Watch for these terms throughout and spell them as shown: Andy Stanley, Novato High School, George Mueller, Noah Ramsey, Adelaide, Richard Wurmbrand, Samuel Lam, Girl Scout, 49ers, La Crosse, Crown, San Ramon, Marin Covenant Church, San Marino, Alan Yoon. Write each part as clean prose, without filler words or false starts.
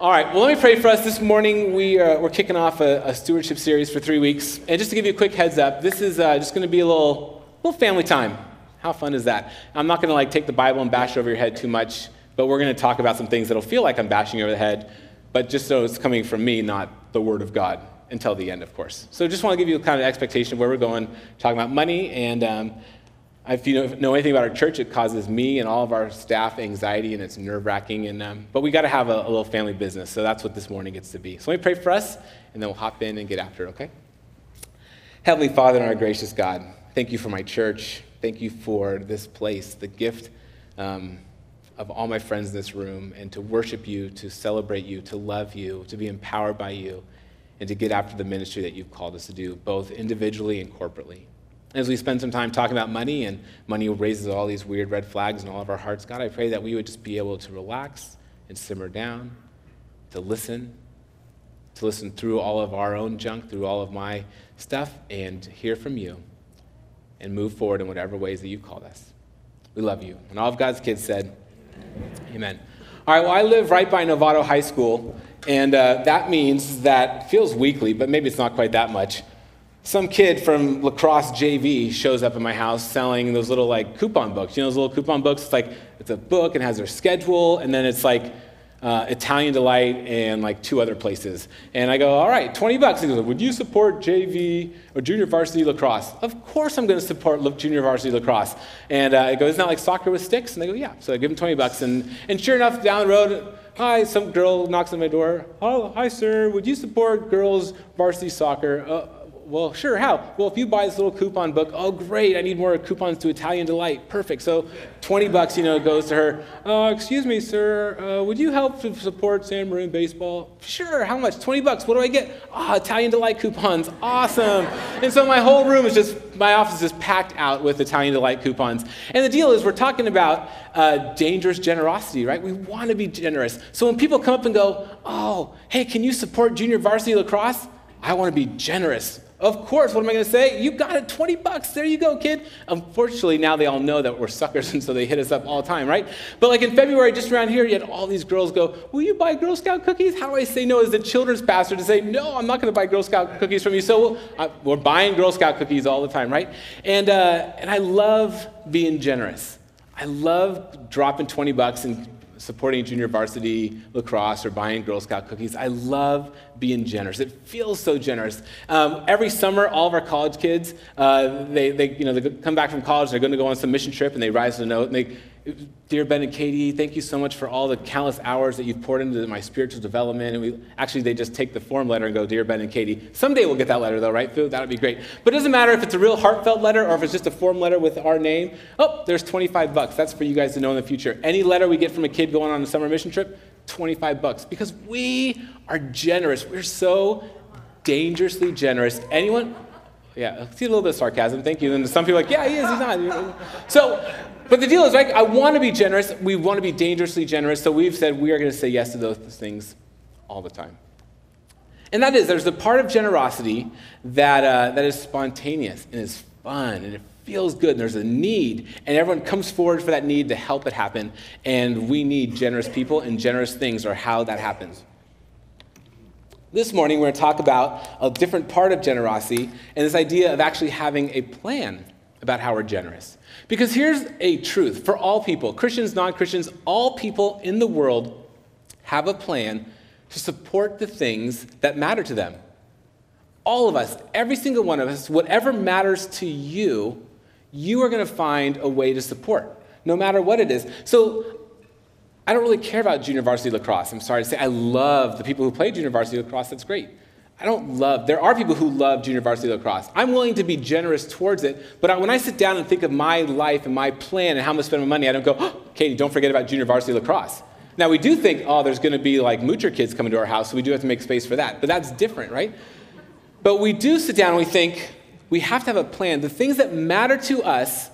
All right, well, let me pray for us. This morning, we're kicking off a stewardship series for 3 weeks. And just to give you a quick heads up, this is just going to be a little family time. How fun is that? I'm not going to take the Bible and bash it over your head too much, but we're going to talk about some things that'll feel like I'm bashing over the head, but just so it's coming from me, not the Word of God, until the end, of course. So just want to give you kind of an expectation of where we're going, talking about money. And if you know anything about our church, it causes me and all of our staff anxiety, and it's nerve-wracking. And but we got to have a little family business, so that's what this morning gets to be. So let me pray for us, and then we'll hop in and get after it, okay? Heavenly Father and our gracious God, thank you for my church. Thank you for this place, the gift of all my friends in this room, and to worship you, to celebrate you, to love you, to be empowered by you, and to get after the ministry that you've called us to do, both individually and corporately. As we spend some time talking about money, and money raises all these weird red flags in all of our hearts, God, I pray that we would just be able to relax and simmer down, to listen through all of our own junk, through all of my stuff, and hear from you, and move forward in whatever ways that you've called us. We love you. And all of God's kids said, amen. All right, well, I live right by Novato High School, and that means that feels weekly, but maybe it's not quite that much. Some kid from La Crosse JV shows up at my house selling those little coupon books. You know those little coupon books? It's it's a book and has their schedule, and then it's Italian Delight and two other places. And I go, all right, $20. He goes, would you support JV or junior varsity lacrosse? Of course I'm going to support junior varsity lacrosse. And I go, isn't that like soccer with sticks? And they go, yeah. So I give him $20. And sure enough, down the road, hi, some girl knocks on my door. Oh, hi, sir. Would you support girls varsity soccer? Well, sure, how? Well, if you buy this little coupon book, oh, great, I need more coupons to Italian Delight. Perfect. So $20, goes to her. Excuse me, sir, would you help to support San Marino baseball? Sure, how much? $20, what do I get? Ah, Italian Delight coupons, awesome. And so my whole room is my office is packed out with Italian Delight coupons. And the deal is we're talking about dangerous generosity, right? We want to be generous. So when people come up and go, oh, hey, can you support junior varsity lacrosse? I want to be generous. Of course, what am I going to say? You got it, $20. There you go, kid. Unfortunately, now they all know that we're suckers, and so they hit us up all the time, right? But in February, just around here, you had all these girls go, will you buy Girl Scout cookies? How do I say no as the children's pastor to say, no, I'm not going to buy Girl Scout cookies from you? So we're buying Girl Scout cookies all the time, right? And I love being generous. I love dropping $20 and supporting junior varsity lacrosse or buying Girl Scout cookies. I love being generous. It feels so generous. Every summer, all of our college kids, they come back from college, they're going to go on some mission trip, and they write us a note, and they, dear Ben and Katie, thank you so much for all the countless hours that you've poured into my spiritual development. And they just take the form letter and go, dear Ben and Katie. Someday we'll get that letter though, right? That would be great. But it doesn't matter if it's a real heartfelt letter or if it's just a form letter with our name. Oh, there's $25. That's for you guys to know in the future. Any letter we get from a kid going on a summer mission trip, $25. Because we are generous. We're so dangerously generous. Anyone? Yeah, I see a little bit of sarcasm. Thank you. And some people are like, yeah, he is, he's not. So, but the deal is, right, I want to be generous. We want to be dangerously generous. So we've said we are going to say yes to those things all the time. And that is, there's a part of generosity that that is spontaneous and is fun and it feels good. And there's a need, and everyone comes forward for that need to help it happen. And we need generous people, and generous things are how that happens. This morning, we're going to talk about a different part of generosity and this idea of actually having a plan about how we're generous. Because here's a truth for all people, Christians, non-Christians, all people in the world have a plan to support the things that matter to them. All of us, every single one of us, whatever matters to you, you are going to find a way to support, no matter what it is. So I don't really care about junior varsity lacrosse. I'm sorry to say, I love the people who play junior varsity lacrosse. That's great. There are people who love junior varsity lacrosse. I'm willing to be generous towards it, but when I sit down and think of my life and my plan and how I'm going to spend my money, I don't go, oh, Katie, don't forget about junior varsity lacrosse. Now, we do think, oh, there's going to be moocher kids coming to our house, so we do have to make space for that, but that's different, right? But we do sit down and we think we have to have a plan. The things that matter to us,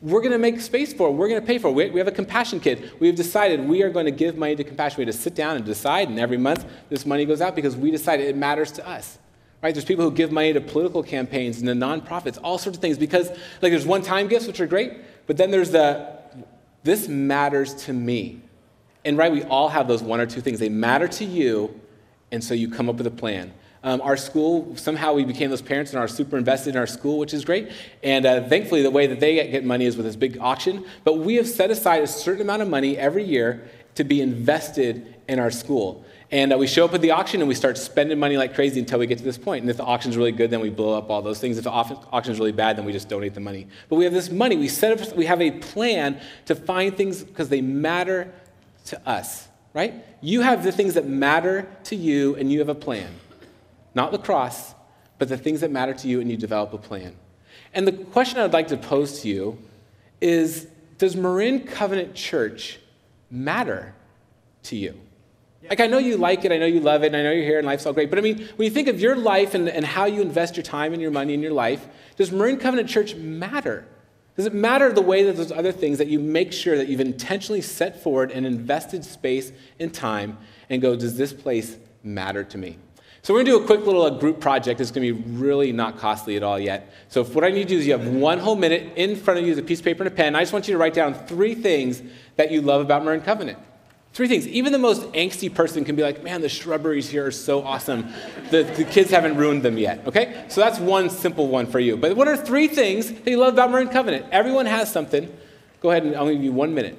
we're going to make space for it. We're going to pay for it. We have a compassion kid. We've decided we are going to give money to compassion. We have to sit down and decide, and every month this money goes out because we decided it matters to us. Right? There's people who give money to political campaigns and to nonprofits, all sorts of things, because there's one-time gifts, which are great, but then there's this matters to me. And right, we all have those one or two things. They matter to you, and so you come up with a plan. Our school, somehow we became those parents and are super invested in our school, which is great. And thankfully, the way that they get money is with this big auction. But we have set aside a certain amount of money every year to be invested in our school. And we show up at the auction and we start spending money like crazy until we get to this point. And if the auction's really good, then we blow up all those things. If the auction's really bad, then we just donate the money. But we have this money. We set up, we have a plan to find things because they matter to us, right? You have the things that matter to you and you have a plan. Not La Crosse, but the things that matter to you and you develop a plan. And the question I'd like to pose to you is, does Marin Covenant Church matter to you? Like, I know you like it, I know you love it, and I know you're here and life's all great, but I mean, when you think of your life and how you invest your time and your money in your life, does Marin Covenant Church matter? Does it matter the way that those other things that you make sure that you've intentionally set forward and invested space and time and go, does this place matter to me? So we're gonna do a quick little group project. It's gonna be really not costly at all yet. So what I need to do is you have 1 whole minute in front of you is a piece of paper and a pen. I just want you to write down 3 things that you love about Marin Covenant. 3 things. Even the most angsty person can be like, man, the shrubberies here are so awesome. The kids haven't ruined them yet, okay? So that's one simple one for you. But what are 3 things that you love about Marin Covenant? Everyone has something. Go ahead and I'll give you 1 minute.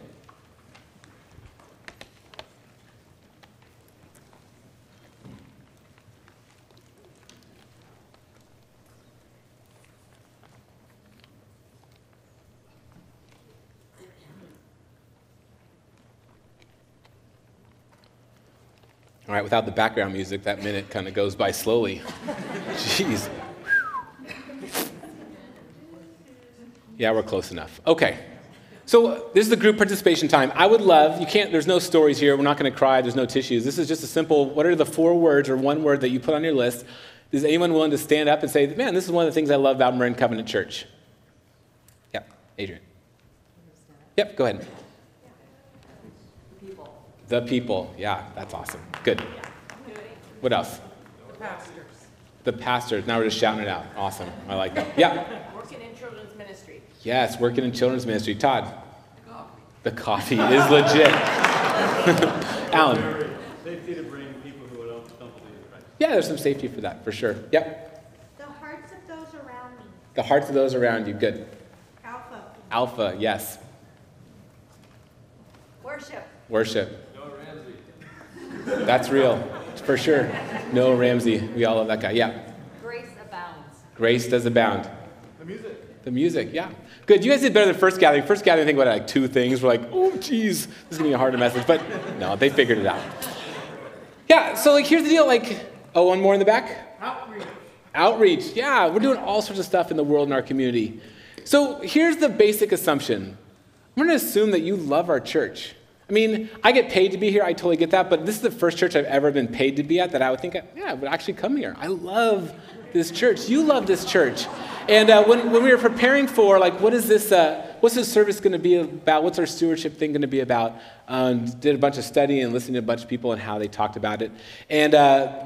All right, without the background music, that minute kind of goes by slowly. Jeez. Yeah, we're close enough. Okay. So this is the group participation time. I would love, you can't, there's no stories here. We're not going to cry. There's no tissues. This is just a simple, what are the 4 words or 1 word that you put on your list? Is anyone willing to stand up and say, man, this is one of the things I love about Marin Covenant Church? Yep, Adrian. Yep, go ahead. The people, yeah, that's awesome. Good. What else? The pastors. The pastors. Now we're just shouting it out. Awesome. I like that. Yeah. Working in children's ministry. Yes, working in children's ministry. Todd. The coffee. The coffee is legit. Alan. Safety to bring people who don't believe, right? Yeah, there's some safety for that, for sure. Yep. The hearts of those around me. The hearts of those around you. Good. Alpha. Alpha. Yes. Worship. Worship. That's real, for sure. Noah Ramsey, we all love that guy, yeah. Grace abounds. Grace does abound. The music. The music, yeah. Good, you guys did better than first gathering. First gathering, I think about like 2 things. We're like, oh, geez, this is gonna be a harder message, but no, they figured it out. Yeah, so like here's the deal, like, oh, 1 more in the back? Outreach. Outreach, yeah, we're doing all sorts of stuff in the world and our community. So here's the basic assumption. I'm gonna assume that you love our church. I mean, I get paid to be here, I totally get that, but this is the first church I've ever been paid to be at that I would think, yeah, I would actually come here. I love this church. You love this church. And when we were preparing for, like, what is this, what's this service going to be about? What's our stewardship thing going to be about? Did a bunch of study and listened to a bunch of people and how they talked about it. And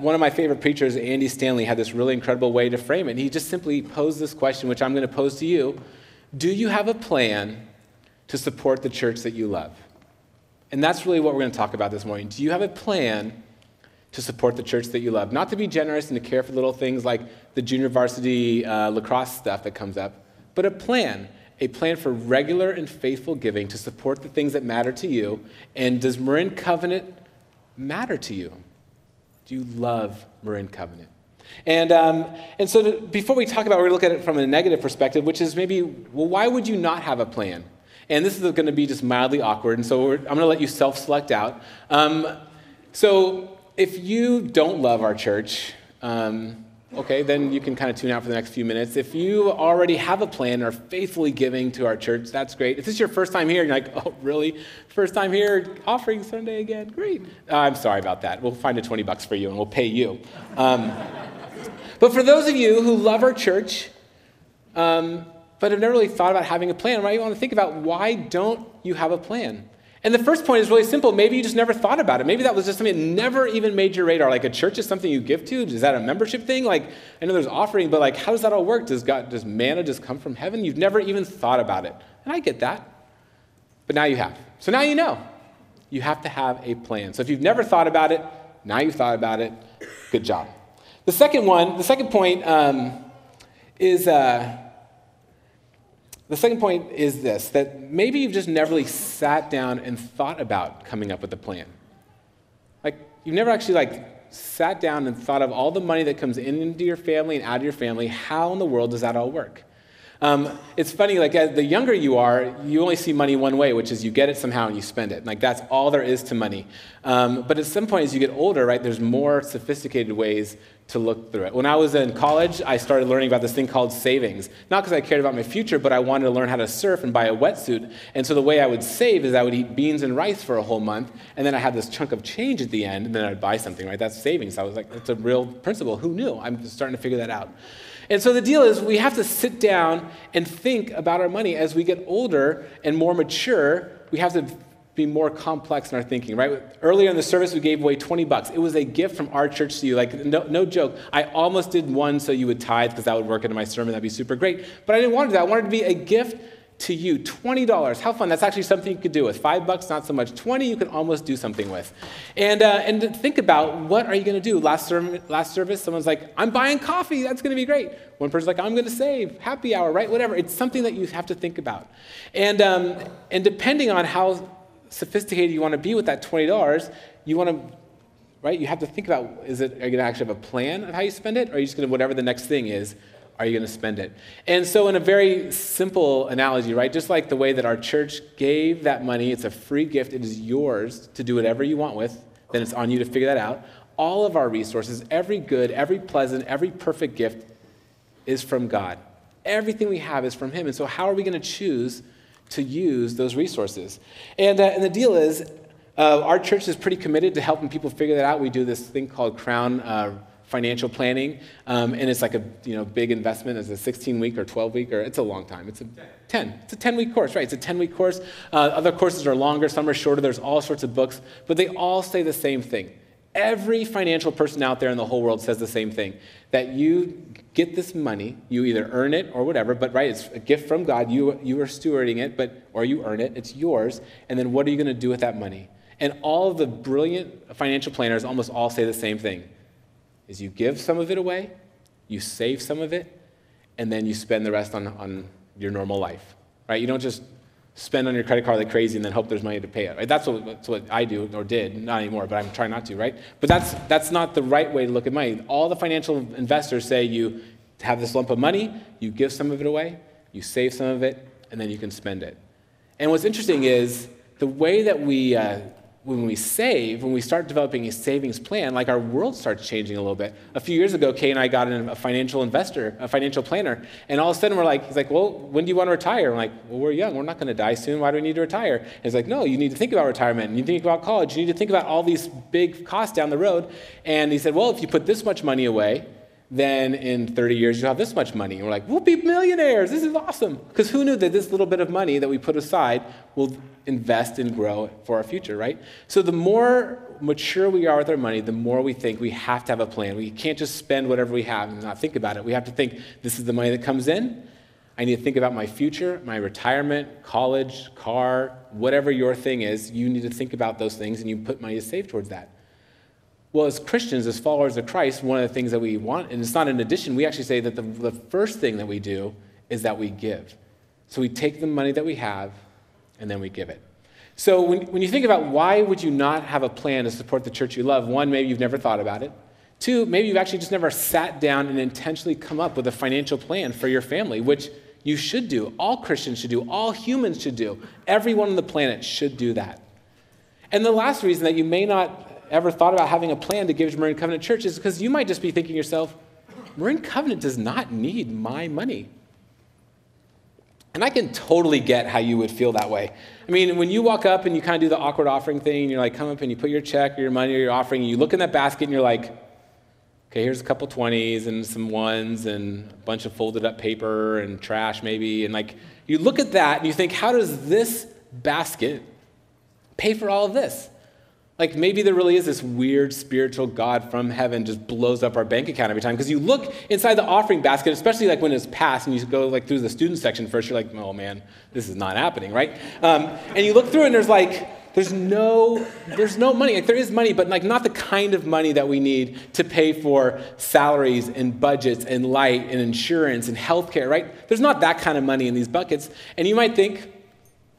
one of my favorite preachers, Andy Stanley, had this really incredible way to frame it. And he just simply posed this question, which I'm going to pose to you. Do you have a plan to support the church that you love? And that's really what we're going to talk about this morning. Do you have a plan to support the church that you love? Not to be generous and to care for little things like the junior varsity lacrosse stuff that comes up, but a plan for regular and faithful giving to support the things that matter to you. And does Marin Covenant matter to you? Do you love Marin Covenant? And so before we talk about it, we're going to look at it from a negative perspective, which is maybe, well, why would you not have a plan? And this is going to be just mildly awkward, and so I'm going to let you self-select out. So if you don't love our church, okay, then you can kind of tune out for the next few minutes. If you already have a plan or are faithfully giving to our church, that's great. If this is your first time here, you're like, oh, really? First time here, offering Sunday again? Great. I'm sorry about that. We'll find a $20 for you, and we'll pay you. But for those of you who love our church, but I've never really thought about having a plan, right? You want to think about why don't you have a plan? And the first point is really simple. Maybe you just never thought about it. Maybe that was just something that never even made your radar. Like a church is something you give to. Is that a membership thing? Like, I know there's offering, but like, how does that all work? Does God, does manna just come from heaven? You've never even thought about it. And I get that. But now you have. So now you know. you have to have a plan. So if you've never thought about it, now you've thought about it. Good job. The second point is this, that maybe you've just never really sat down and thought about coming up with a plan. Like, you've never actually sat down and thought of all the money that comes into your family and out of your family. How in the world does that all work? It's funny, as the younger you are, you only see money one way, which is you get it somehow and you spend it. That's all there is to money. But at some point, as you get older, right, there's more sophisticated ways to look through it. When I was in college, I started learning about this thing called savings. Not because I cared about my future, but I wanted to learn how to surf and buy a wetsuit. And so the way I would save is I would eat beans and rice for a whole month, and then I had this chunk of change at the end, and then I'd buy something, right? That's savings. I was like, that's a real principle. Who knew? I'm just starting to figure that out. And so the deal is we have to sit down and think about our money. As we get older and more mature, we have to be more complex in our thinking, right? Earlier in the service, we gave away $20. It was a gift from our church to you. No joke. I almost did one so you would tithe because that would work into my sermon. That'd be super great. But I didn't want to do that. I wanted it to be a gift to you. $20. How fun. That's actually something you could do with. $5, not so much. 20, you could almost do something with. And think about, what are you going to do? Last service, someone's like, I'm buying coffee. That's going to be great. One person's like, I'm going to save. Happy hour, right? Whatever. It's something that you have to think about. And depending on how sophisticated you want to be with that $20, you want to, right? You have to think about, are you going to actually have a plan of how you spend it? Or are you just going to, whatever the next thing is, are you going to spend it? And so in a very simple analogy, right, just like the way that our church gave that money, it's a free gift, it is yours to do whatever you want with, then it's on you to figure that out. All of our resources, every good, every pleasant, every perfect gift is from God. Everything we have is from him. And so how are we going to choose to use those resources? And the deal is, our church is pretty committed to helping people figure that out. We do this thing called Crown financial planning, and it's like a big investment. It's a 16-week or 12-week, or it's a long time. It's a 10. It's a 10-week course, right? It's a 10-week course. Other courses are longer, some are shorter. There's all sorts of books, but they all say the same thing. Every financial person out there in the whole world says the same thing, that you get this money, you either earn it or whatever, but right, it's a gift from God. You are stewarding it, or you earn it. It's yours, and then what are you going to do with that money? And all of the brilliant financial planners almost all say the same thing. Is you give some of it away, you save some of it, and then you spend the rest on your normal life, right? You don't just spend on your credit card like crazy and then hope there's money to pay it, right? That's what I do, or did, not anymore, but I'm trying not to, right? But that's not the right way to look at money. All the financial investors say you have this lump of money, you give some of it away, you save some of it, and then you can spend it. And what's interesting is the way that we... when we save, when we start developing a savings plan, our world starts changing a little bit. A few years ago, Kay and I got a financial planner, and all of a sudden he's like, well, when do you want to retire? I'm like, well, we're young, we're not going to die soon, why do we need to retire? And he's like, no, you need to think about retirement, and you think about college, you need to think about all these big costs down the road. And he said, well, if you put this much money away, then in 30 years, you'll have this much money. And we're like, we'll be millionaires. This is awesome. Because who knew that this little bit of money that we put aside will invest and grow for our future, right? So the more mature we are with our money, the more we think we have to have a plan. We can't just spend whatever we have and not think about it. We have to think, this is the money that comes in. I need to think about my future, my retirement, college, car, whatever your thing is. You need to think about those things, and you put money to save towards that. Well, as Christians, as followers of Christ, one of the things that we want, and it's not an addition, we actually say that the first thing that we do is that we give. So we take the money that we have, and then we give it. So when you think about, why would you not have a plan to support the church you love? One, maybe you've never thought about it. Two, maybe you've actually just never sat down and intentionally come up with a financial plan for your family, which you should do. All Christians should do. All humans should do. Everyone on the planet should do that. And the last reason that you may not ever thought about having a plan to give to Marin Covenant Church is because you might just be thinking to yourself, Marin Covenant does not need my money. And I can totally get how you would feel that way. I mean, when you walk up and you kind of do the awkward offering thing, and you're like, come up and you put your check or your money or your offering, and you look in that basket and you're like, okay, here's a couple 20s and some ones and a bunch of folded up paper and trash maybe. And you look at that and you think, how does this basket pay for all of this? Maybe there really is this weird spiritual God from heaven just blows up our bank account every time. Because you look inside the offering basket, especially when it's passed, and you go through the student section first, you're like, oh man, this is not happening, right? And you look through and there's There's no money. Like, there is money, but like not the kind of money that we need to pay for salaries and budgets and light and insurance and healthcare, right? There's not that kind of money in these buckets. And you might think,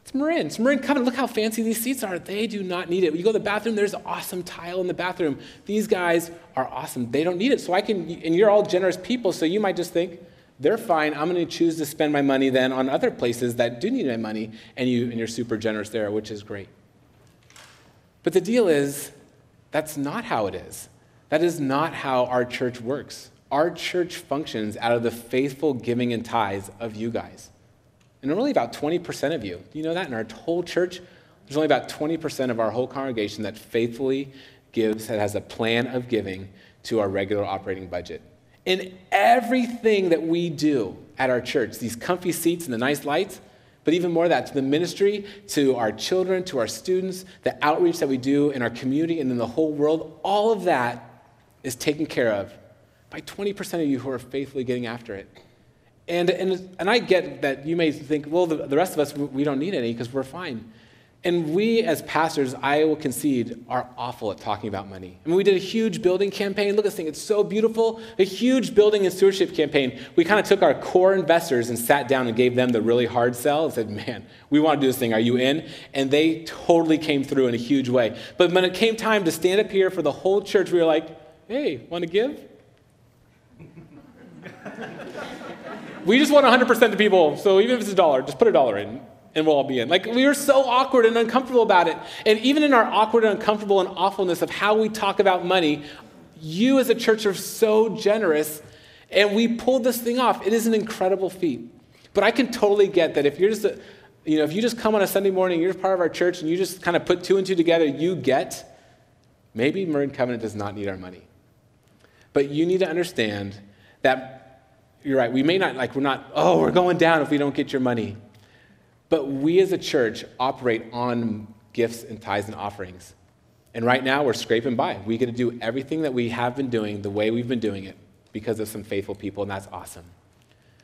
it's Marin Covenant. Look how fancy these seats are. They do not need it. When you go to the bathroom, there's awesome tile in the bathroom. These guys are awesome. They don't need it. So I can, and you're all generous people, so you might just think, they're fine. I'm going to choose to spend my money then on other places that do need my money, and you're super generous there, which is great. But the deal is, that's not how it is. That is not how our church works. Our church functions out of the faithful giving and tithes of you guys. And only about 20% of you. You know that? In our whole church, there's only about 20% of our whole congregation that faithfully gives, that has a plan of giving to our regular operating budget. In everything that we do at our church, these comfy seats and the nice lights, but even more of that, to the ministry, to our children, to our students, the outreach that we do in our community and in the whole world, all of that is taken care of by 20% of you who are faithfully getting after it. And I get that you may think, well, the rest of us, we don't need any because we're fine. And we as pastors, I will concede, are awful at talking about money. I mean, we did a huge building campaign. Look at this thing. It's so beautiful. A huge building and stewardship campaign. We kind of took our core investors and sat down and gave them the really hard sell and said, man, we want to do this thing. Are you in? And they totally came through in a huge way. But when it came time to stand up here for the whole church, we were like, hey, want to give? We just want 100% of people, so even if it's $1, just put $1 in, and we'll all be in. Like, we were so awkward and uncomfortable about it. And even in our awkward and uncomfortable and awfulness of how we talk about money, you as a church are so generous, and we pulled this thing off. It is an incredible feat. But I can totally get that if you're just, if you just come on a Sunday morning, you're part of our church, and you just kind of put two and two together, you get, maybe Marin Covenant does not need our money. But you need to understand that you're right, we may not, like, we're not, oh, we're going down if we don't get your money. But we as a church operate on gifts and tithes and offerings. And right now, we're scraping by. We get to do everything that we have been doing the way we've been doing it because of some faithful people, and that's awesome.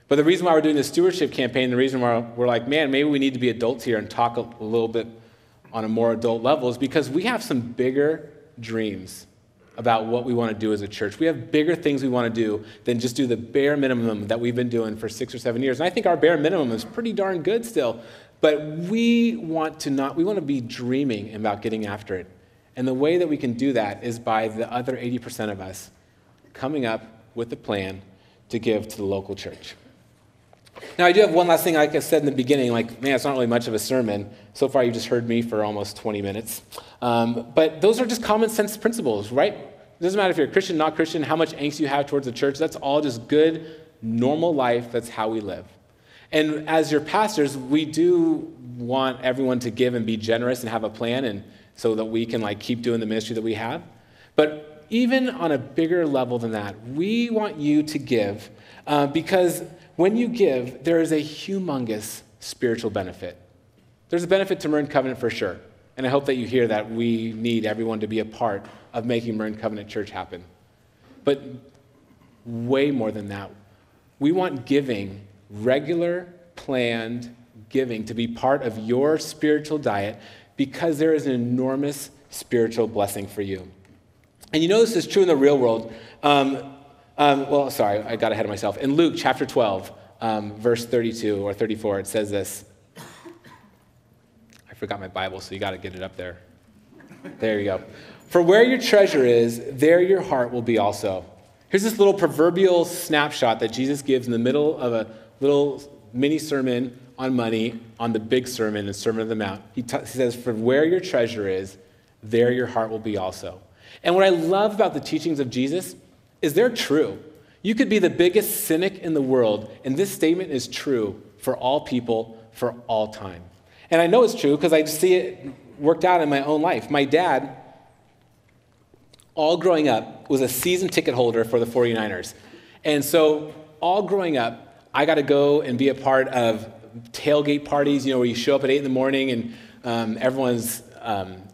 But the reason why we're doing this stewardship campaign, the reason why we're like, man, maybe we need to be adults here and talk a little bit on a more adult level is because we have some bigger dreams about what we want to do as a church. We have bigger things we want to do than just do the bare minimum that we've been doing for 6 or 7 years. And I think our bare minimum is pretty darn good still. But we want to be dreaming about getting after it. And the way that we can do that is by the other 80% of us coming up with a plan to give to the local church. Now, I do have one last thing. Like I said in the beginning, like, man, it's not really much of a sermon. So far, you just heard me for almost 20 minutes. But those are just common sense principles, right? It doesn't matter if you're Christian, not Christian, how much angst you have towards the church. That's all just good, normal life. That's how we live. And as your pastors, we do want everyone to give and be generous and have a plan, and so that we can like keep doing the ministry that we have. But even on a bigger level than that, we want you to give because when you give, there is a humongous spiritual benefit. There's a benefit to Marin Covenant for sure. And I hope that you hear that we need everyone to be a part of making Marin Covenant Church happen. But way more than that, we want giving, regular, planned giving, to be part of your spiritual diet because there is an enormous spiritual blessing for you. And you know this is true in the real world. I got ahead of myself. In Luke chapter 12, verse 32 or 34, it says this. I forgot my Bible, so you got to get it up there. There you go. For where your treasure is, there your heart will be also. Here's this little proverbial snapshot that Jesus gives in the middle of a little mini sermon on money on the big sermon, the Sermon on the Mount. He says, for where your treasure is, there your heart will be also. And what I love about the teachings of Jesus is they're true. You could be the biggest cynic in the world, and this statement is true for all people, for all time. And I know it's true because I see it worked out in my own life. My dad, all growing up, was a season ticket holder for the 49ers. And so all growing up, I got to go and be a part of tailgate parties, where you show up at 8 in the morning and everyone's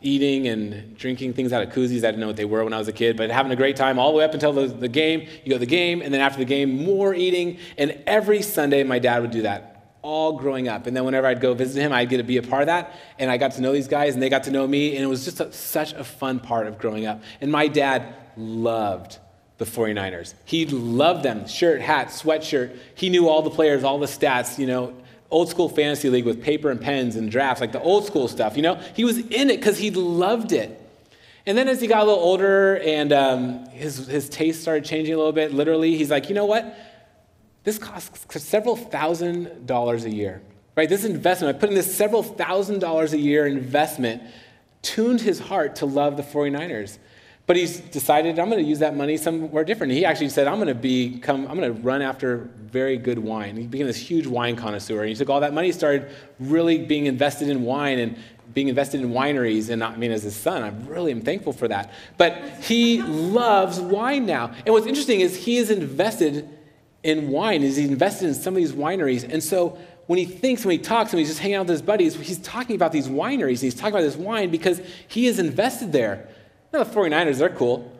eating and drinking things out of koozies. I didn't know what they were when I was a kid, but having a great time all the way up until the game. You go to the game, and then after the game, more eating. And every Sunday, my dad would do that. all growing up. And then whenever I'd go visit him, I'd get to be a part of that. And I got to know these guys, and they got to know me. And it was just such a fun part of growing up. And my dad loved the 49ers. He loved them. Shirt, hat, sweatshirt. He knew all the players, all the stats, you know. Old school fantasy league with paper and pens and drafts, like the old school stuff, you know? He was in it because he loved it. And then as he got a little older and his taste started changing a little bit, literally, he's like, you know what? This costs several thousand dollars a year, right? This investment, I put in this several thousand dollars a year investment, tuned his heart to love the 49ers. But he's decided, I'm going to use that money somewhere different. And he actually said, I'm going to run after very good wine. And he became this huge wine connoisseur. And he took all that money, started really being invested in wine and being invested in wineries. And I mean, as his son, I really am thankful for that. But he loves wine now. And what's interesting is he is invested in wine. He's invested in some of these wineries. And so when he thinks, when he talks, when he's just hanging out with his buddies, he's talking about these wineries. And he's talking about this wine because he is invested there. Now, the 49ers, they're cool,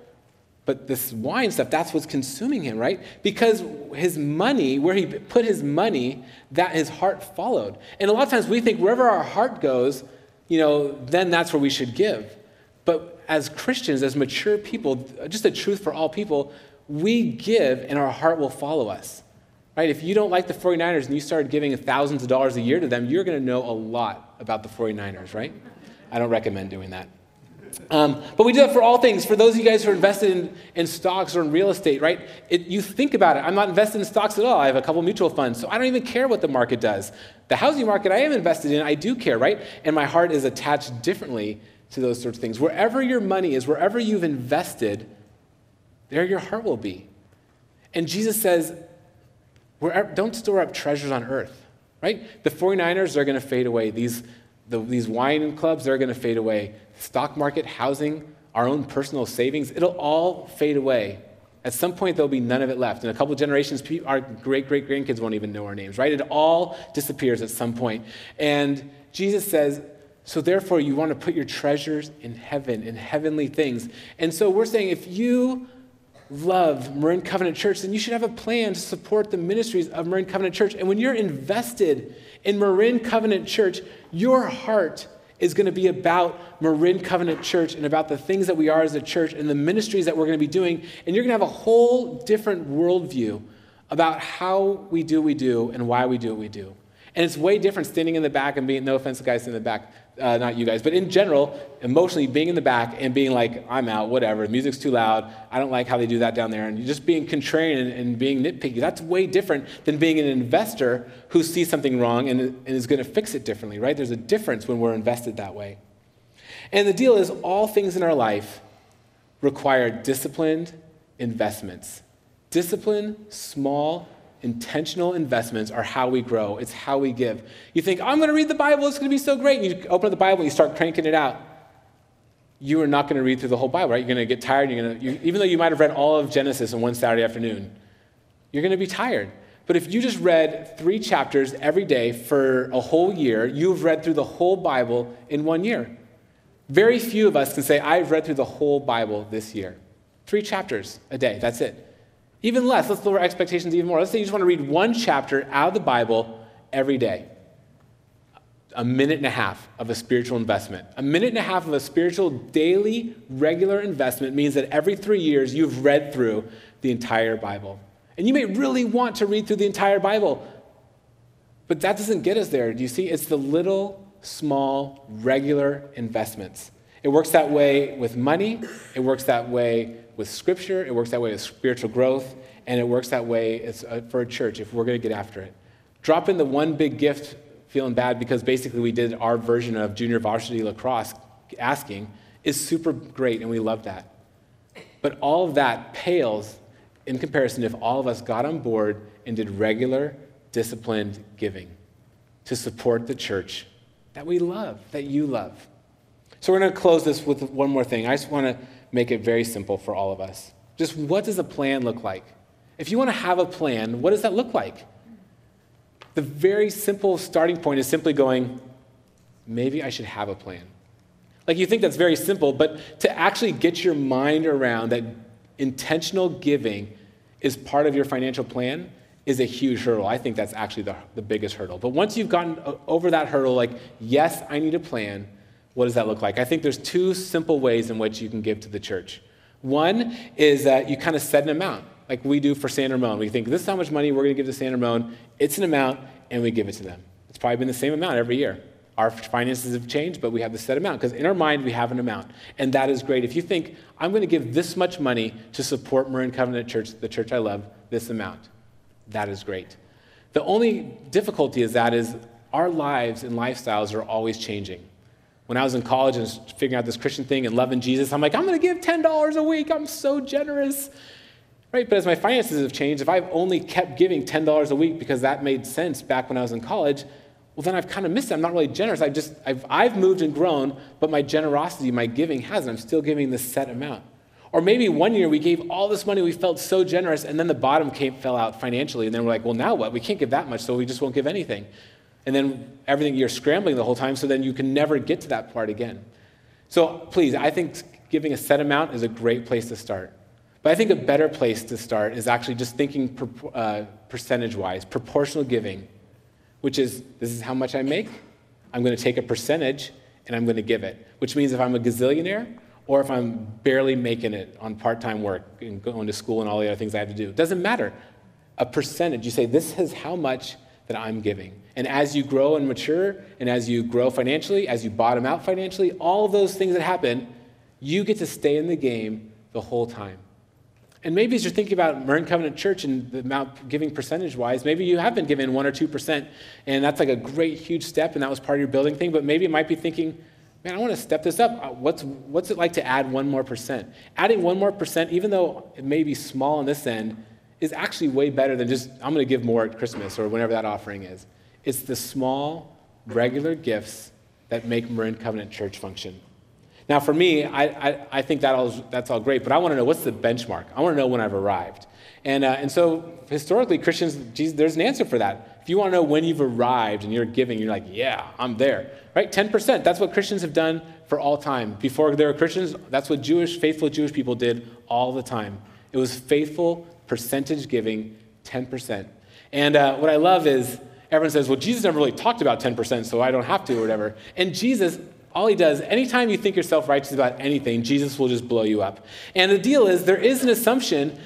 but this wine stuff, that's what's consuming him, right? Because his money, where he put his money, that his heart followed. And a lot of times we think wherever our heart goes, you know, then that's where we should give. But as Christians, as mature people, just a truth for all people, we give and our heart will follow us, right? If you don't like the 49ers and you started giving thousands of dollars a year to them, you're going to know a lot about the 49ers, right? I don't recommend doing that. But we do that for all things. For those of you guys who are invested in stocks or in real estate, right? You think about it. I'm not invested in stocks at all. I have a couple mutual funds, so I don't even care what the market does. The housing market I am invested in, I do care, right? And my heart is attached differently to those sorts of things. Wherever your money is, wherever you've invested, there your heart will be. And Jesus says, don't store up treasures on earth, right? The 49ers are going to fade away. These wine clubs, they're going to fade away. Stock market, housing, our own personal savings, it'll all fade away. At some point, there'll be none of it left. In a couple of generations, our great-great-grandkids won't even know our names, right? It all disappears at some point. And Jesus says, so therefore, you want to put your treasures in heaven, in heavenly things. And so we're saying if you love Marin Covenant Church, then you should have a plan to support the ministries of Marin Covenant Church. And when you're invested in Marin Covenant Church, your heart is going to be about Marin Covenant Church and about the things that we are as a church and the ministries that we're going to be doing. And you're going to have a whole different worldview about how we do what we do and why we do what we do. And it's way different standing in the back and being, no offense to guys in the back, not you guys, but in general, emotionally being in the back and being like, I'm out, whatever, music's too loud, I don't like how they do that down there, and just being contrarian and being nitpicky. That's way different than being an investor who sees something wrong and is going to fix it differently, right? There's a difference when we're invested that way. And the deal is all things in our life require disciplined investments. Disciplined, small, intentional investments are how we grow. It's how we give. You think, I'm going to read the Bible. It's going to be so great. And you open up the Bible and you start cranking it out. You are not going to read through the whole Bible, right? You're going to get tired. Even though you might have read all of Genesis in one Saturday afternoon, you're going to be tired. But if you just read 3 chapters every day for a whole year, you've read through the whole Bible in one year. Very few of us can say, I've read through the whole Bible this year. 3 chapters a day. That's it. Even less. Let's lower expectations even more. Let's say you just want to read one chapter out of the Bible every day. A minute and a half of a spiritual investment. A minute and a half of a spiritual daily, regular investment means that every 3 years you've read through the entire Bible. And you may really want to read through the entire Bible, but that doesn't get us there. Do you see? It's the little, small, regular investments. It works that way with money. It works that way with Scripture, it works that way with spiritual growth, and it works that way for a church if we're going to get after it. Drop in the one big gift feeling bad because basically we did our version of junior varsity lacrosse asking is super great, and we love that. But all of that pales in comparison if all of us got on board and did regular, disciplined giving to support the church that we love, that you love. So we're going to close this with one more thing. I just want to make it very simple for all of us. Just what does a plan look like? If you want to have a plan, what does that look like? The very simple starting point is simply going, maybe I should have a plan. Like you think that's very simple, but to actually get your mind around that intentional giving is part of your financial plan is a huge hurdle. I think that's actually the biggest hurdle. But once you've gotten over that hurdle, like, yes, I need a plan, what does that look like? I think there's two simple ways in which you can give to the church. One is that you kind of set an amount, like we do for San Ramon. We think, this is how much money we're going to give to San Ramon. It's an amount, and we give it to them. It's probably been the same amount every year. Our finances have changed, but we have the set amount, because in our mind, we have an amount, and that is great. If you think, I'm going to give this much money to support Marin Covenant Church, the church I love, this amount, that is great. The only difficulty is that is our lives and lifestyles are always changing. When I was in college and was figuring out this Christian thing and loving Jesus, I'm like, I'm going to give $10 a week. I'm so generous. Right? But as my finances have changed, if I've only kept giving $10 a week because that made sense back when I was in college, well, then I've kind of missed it. I'm not really generous. I've moved and grown, but my generosity, my giving hasn't. I'm still giving this set amount. Or maybe one year we gave all this money, we felt so generous, and then the bottom fell out financially, and then we're like, well, now what? We can't give that much, so we just won't give anything. And then everything, you're scrambling the whole time, so then you can never get to that part again. So please, I think giving a set amount is a great place to start. But I think a better place to start is actually just thinking percentage-wise, proportional giving, which is, this is how much I make, I'm going to take a percentage, and I'm going to give it. Which means if I'm a gazillionaire, or if I'm barely making it on part-time work and going to school and all the other things I have to do, it doesn't matter. A percentage, you say, this is how much that I'm giving. And as you grow and mature, and as you grow financially, as you bottom out financially, all those things that happen, you get to stay in the game the whole time. And maybe as you're thinking about Marin Covenant Church and the amount giving percentage-wise, maybe you have been giving 1 or 2%, and that's like a great, huge step, and that was part of your building thing, but maybe it might be thinking, man, I want to step this up. What's it like to add 1 more percent? Adding 1 more percent, even though it may be small on this end, is actually way better than just, I'm going to give more at Christmas or whenever that offering is. It's the small, regular gifts that make Marin Covenant Church function. Now, for me, I think that's all great, but I want to know, what's the benchmark? I want to know when I've arrived. And so, historically, Christians, there's an answer for that. If you want to know when you've arrived and you're giving, you're like, yeah, I'm there, right? 10%, that's what Christians have done for all time. Before there were Christians, that's what faithful Jewish people did all the time. It was faithful percentage giving, 10%. And what I love is everyone says, well, Jesus never really talked about 10%, so I don't have to or whatever. And Jesus, all he does, anytime you think you're self-righteous about anything, Jesus will just blow you up. And the deal is, there is an assumption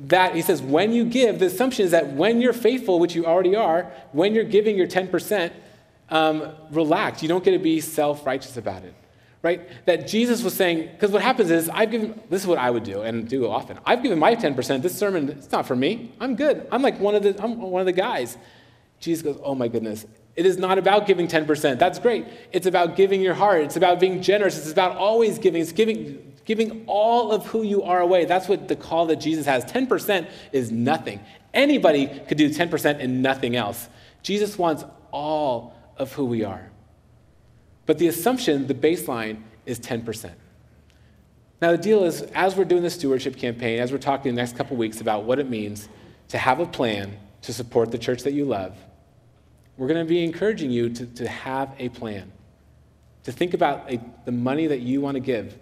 that he says, when you give, the assumption is that when you're faithful, which you already are, when you're giving your 10%, relax. You don't get to be self-righteous about it. Right? That Jesus was saying, because what happens is, this is what I would do, and do often. I've given my 10%, this sermon, it's not for me. I'm good. I'm one of the guys. Jesus goes, oh my goodness. It is not about giving 10%. That's great. It's about giving your heart. It's about being generous. It's about always giving. It's giving all of who you are away. That's what the call that Jesus has. 10% is nothing. Anybody could do 10% and nothing else. Jesus wants all of who we are. But the assumption, the baseline, is 10%. Now the deal is, as we're doing the stewardship campaign, as we're talking the next couple weeks about what it means to have a plan to support the church that you love, we're going to be encouraging you to have a plan, to think about the money that you want to give.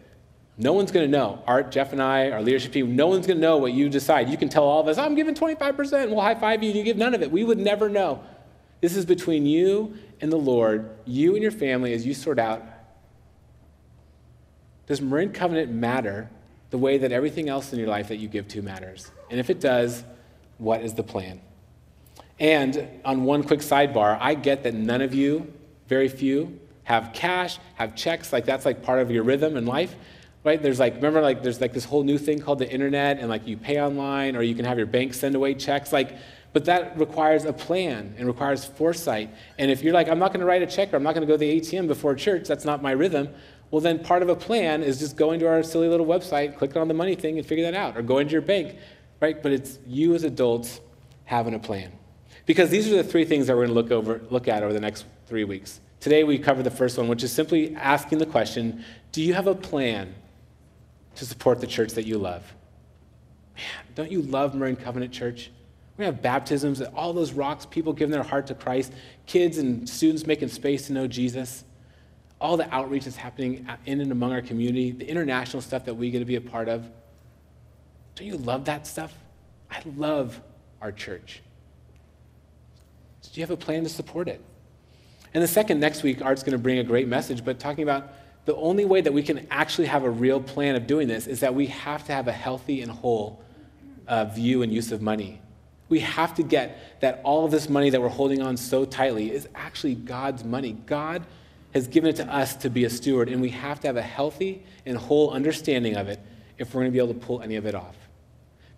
No one's going to know. Art, Jeff, and I, our leadership team, no one's going to know what you decide. You can tell all of us, I'm giving 25%, we'll high-five you, and you give none of it. We would never know. This is between you and the Lord, you and your family, as you sort out, does Marin Covenant matter the way that everything else in your life that you give to matters? And if it does, what is the plan? And on one quick sidebar, I get that none of you, very few, have cash, have checks, like that's like part of your rhythm in life. Right? There's like, remember, like there's like this whole new thing called the internet, and like you pay online, or you can have your bank send away checks. Like, but that requires a plan and requires foresight. And if you're like, I'm not going to write a check, or I'm not going to go to the ATM before church, that's not my rhythm, well, then part of a plan is just going to our silly little website, clicking on the money thing and figure that out, or going to your bank, right? But it's you as adults having a plan. Because these are the three things that we're going to look at over the next 3 weeks. Today we cover the first one, which is simply asking the question, do you have a plan to support the church that you love? Man, don't you love Marin Covenant Church? We have baptisms, all those rocks, people giving their heart to Christ, kids and students making space to know Jesus, all the outreach that's happening in and among our community, the international stuff that we get to be a part of. Don't you love that stuff? I love our church. Do you have a plan to support it? And the second, next week, Art's going to bring a great message, but talking about the only way that we can actually have a real plan of doing this is that we have to have a healthy and whole view and use of money. We have to get that all of this money that we're holding on so tightly is actually God's money. God has given it to us to be a steward, and we have to have a healthy and whole understanding of it if we're going to be able to pull any of it off.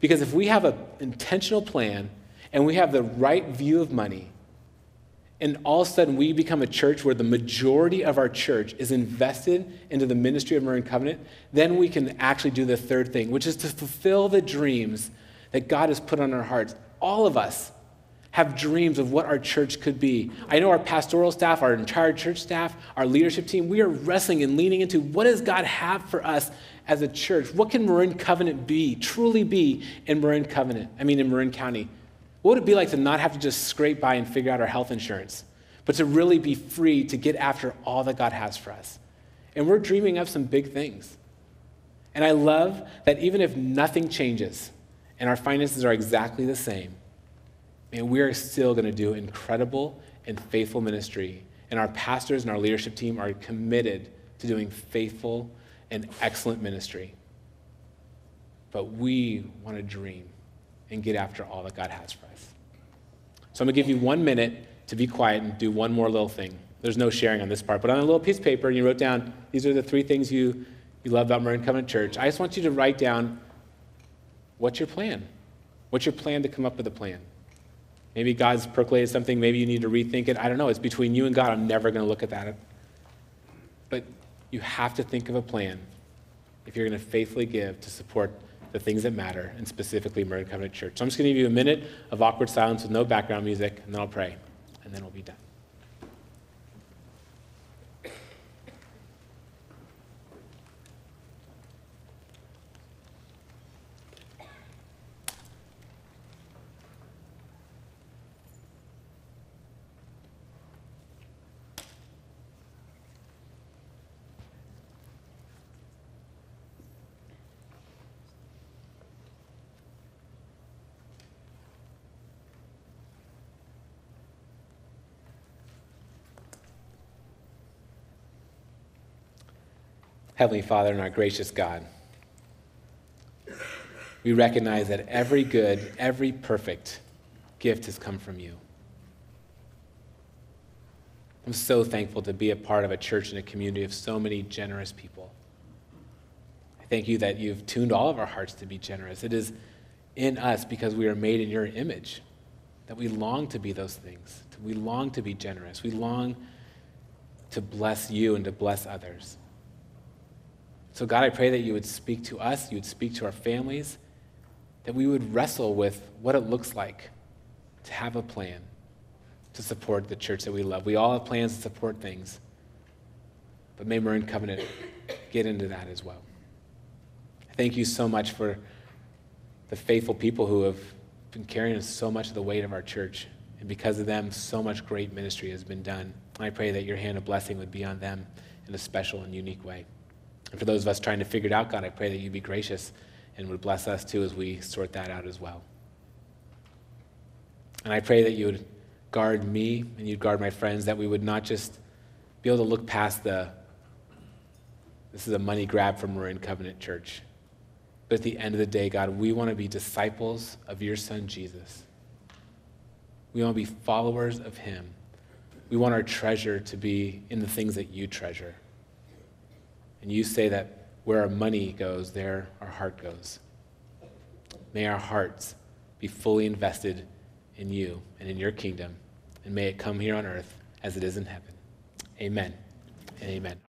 Because if we have an intentional plan and we have the right view of money, and all of a sudden we become a church where the majority of our church is invested into the ministry of Marin Covenant, then we can actually do the third thing, which is to fulfill the dreams that God has put on our hearts. All of us have dreams of what our church could be. I know our pastoral staff, our entire church staff, our leadership team, we are wrestling and leaning into what does God have for us as a church? What can Marin Covenant be, truly be in Marin County? What would it be like to not have to just scrape by and figure out our health insurance, but to really be free to get after all that God has for us? And we're dreaming of some big things. And I love that even if nothing changes and our finances are exactly the same, man, we are still going to do incredible and faithful ministry. And our pastors and our leadership team are committed to doing faithful and excellent ministry. But we want to dream and get after all that God has for us. So I'm going to give you 1 minute to be quiet and do one more little thing. There's no sharing on this part, but on a little piece of paper, you wrote down, these are the 3 things you love about Marin Covenant Church. I just want you to write down, what's your plan? What's your plan to come up with a plan? Maybe God's percolated something. Maybe you need to rethink it. I don't know. It's between you and God. I'm never going to look at that. But you have to think of a plan if you're going to faithfully give to support the things that matter, and specifically Marin Covenant Church. So I'm just going to give you a minute of awkward silence with no background music, and then I'll pray, and then we'll be done. Heavenly Father and our gracious God, we recognize that every good, every perfect gift has come from you. I'm so thankful to be a part of a church and a community of so many generous people. I thank you that you've tuned all of our hearts to be generous. It is in us because we are made in your image, that we long to be those things. We long to be generous. We long to bless you and to bless others. So God, I pray that you would speak to us, you would speak to our families, that we would wrestle with what it looks like to have a plan to support the church that we love. We all have plans to support things, but may Marin Covenant get into that as well. Thank you so much for the faithful people who have been carrying so much of the weight of our church, and because of them, so much great ministry has been done. I pray that your hand of blessing would be on them in a special and unique way. And for those of us trying to figure it out, God, I pray that you'd be gracious and would bless us too as we sort that out as well. And I pray that you would guard me and you'd guard my friends, that we would not just be able to look past this is a money grab from Marin Covenant Church. But at the end of the day, God, we want to be disciples of your son, Jesus. We want to be followers of him. We want our treasure to be in the things that you treasure. And you say that where our money goes, there our heart goes. May our hearts be fully invested in you and in your kingdom, and may it come here on earth as it is in heaven. Amen and amen.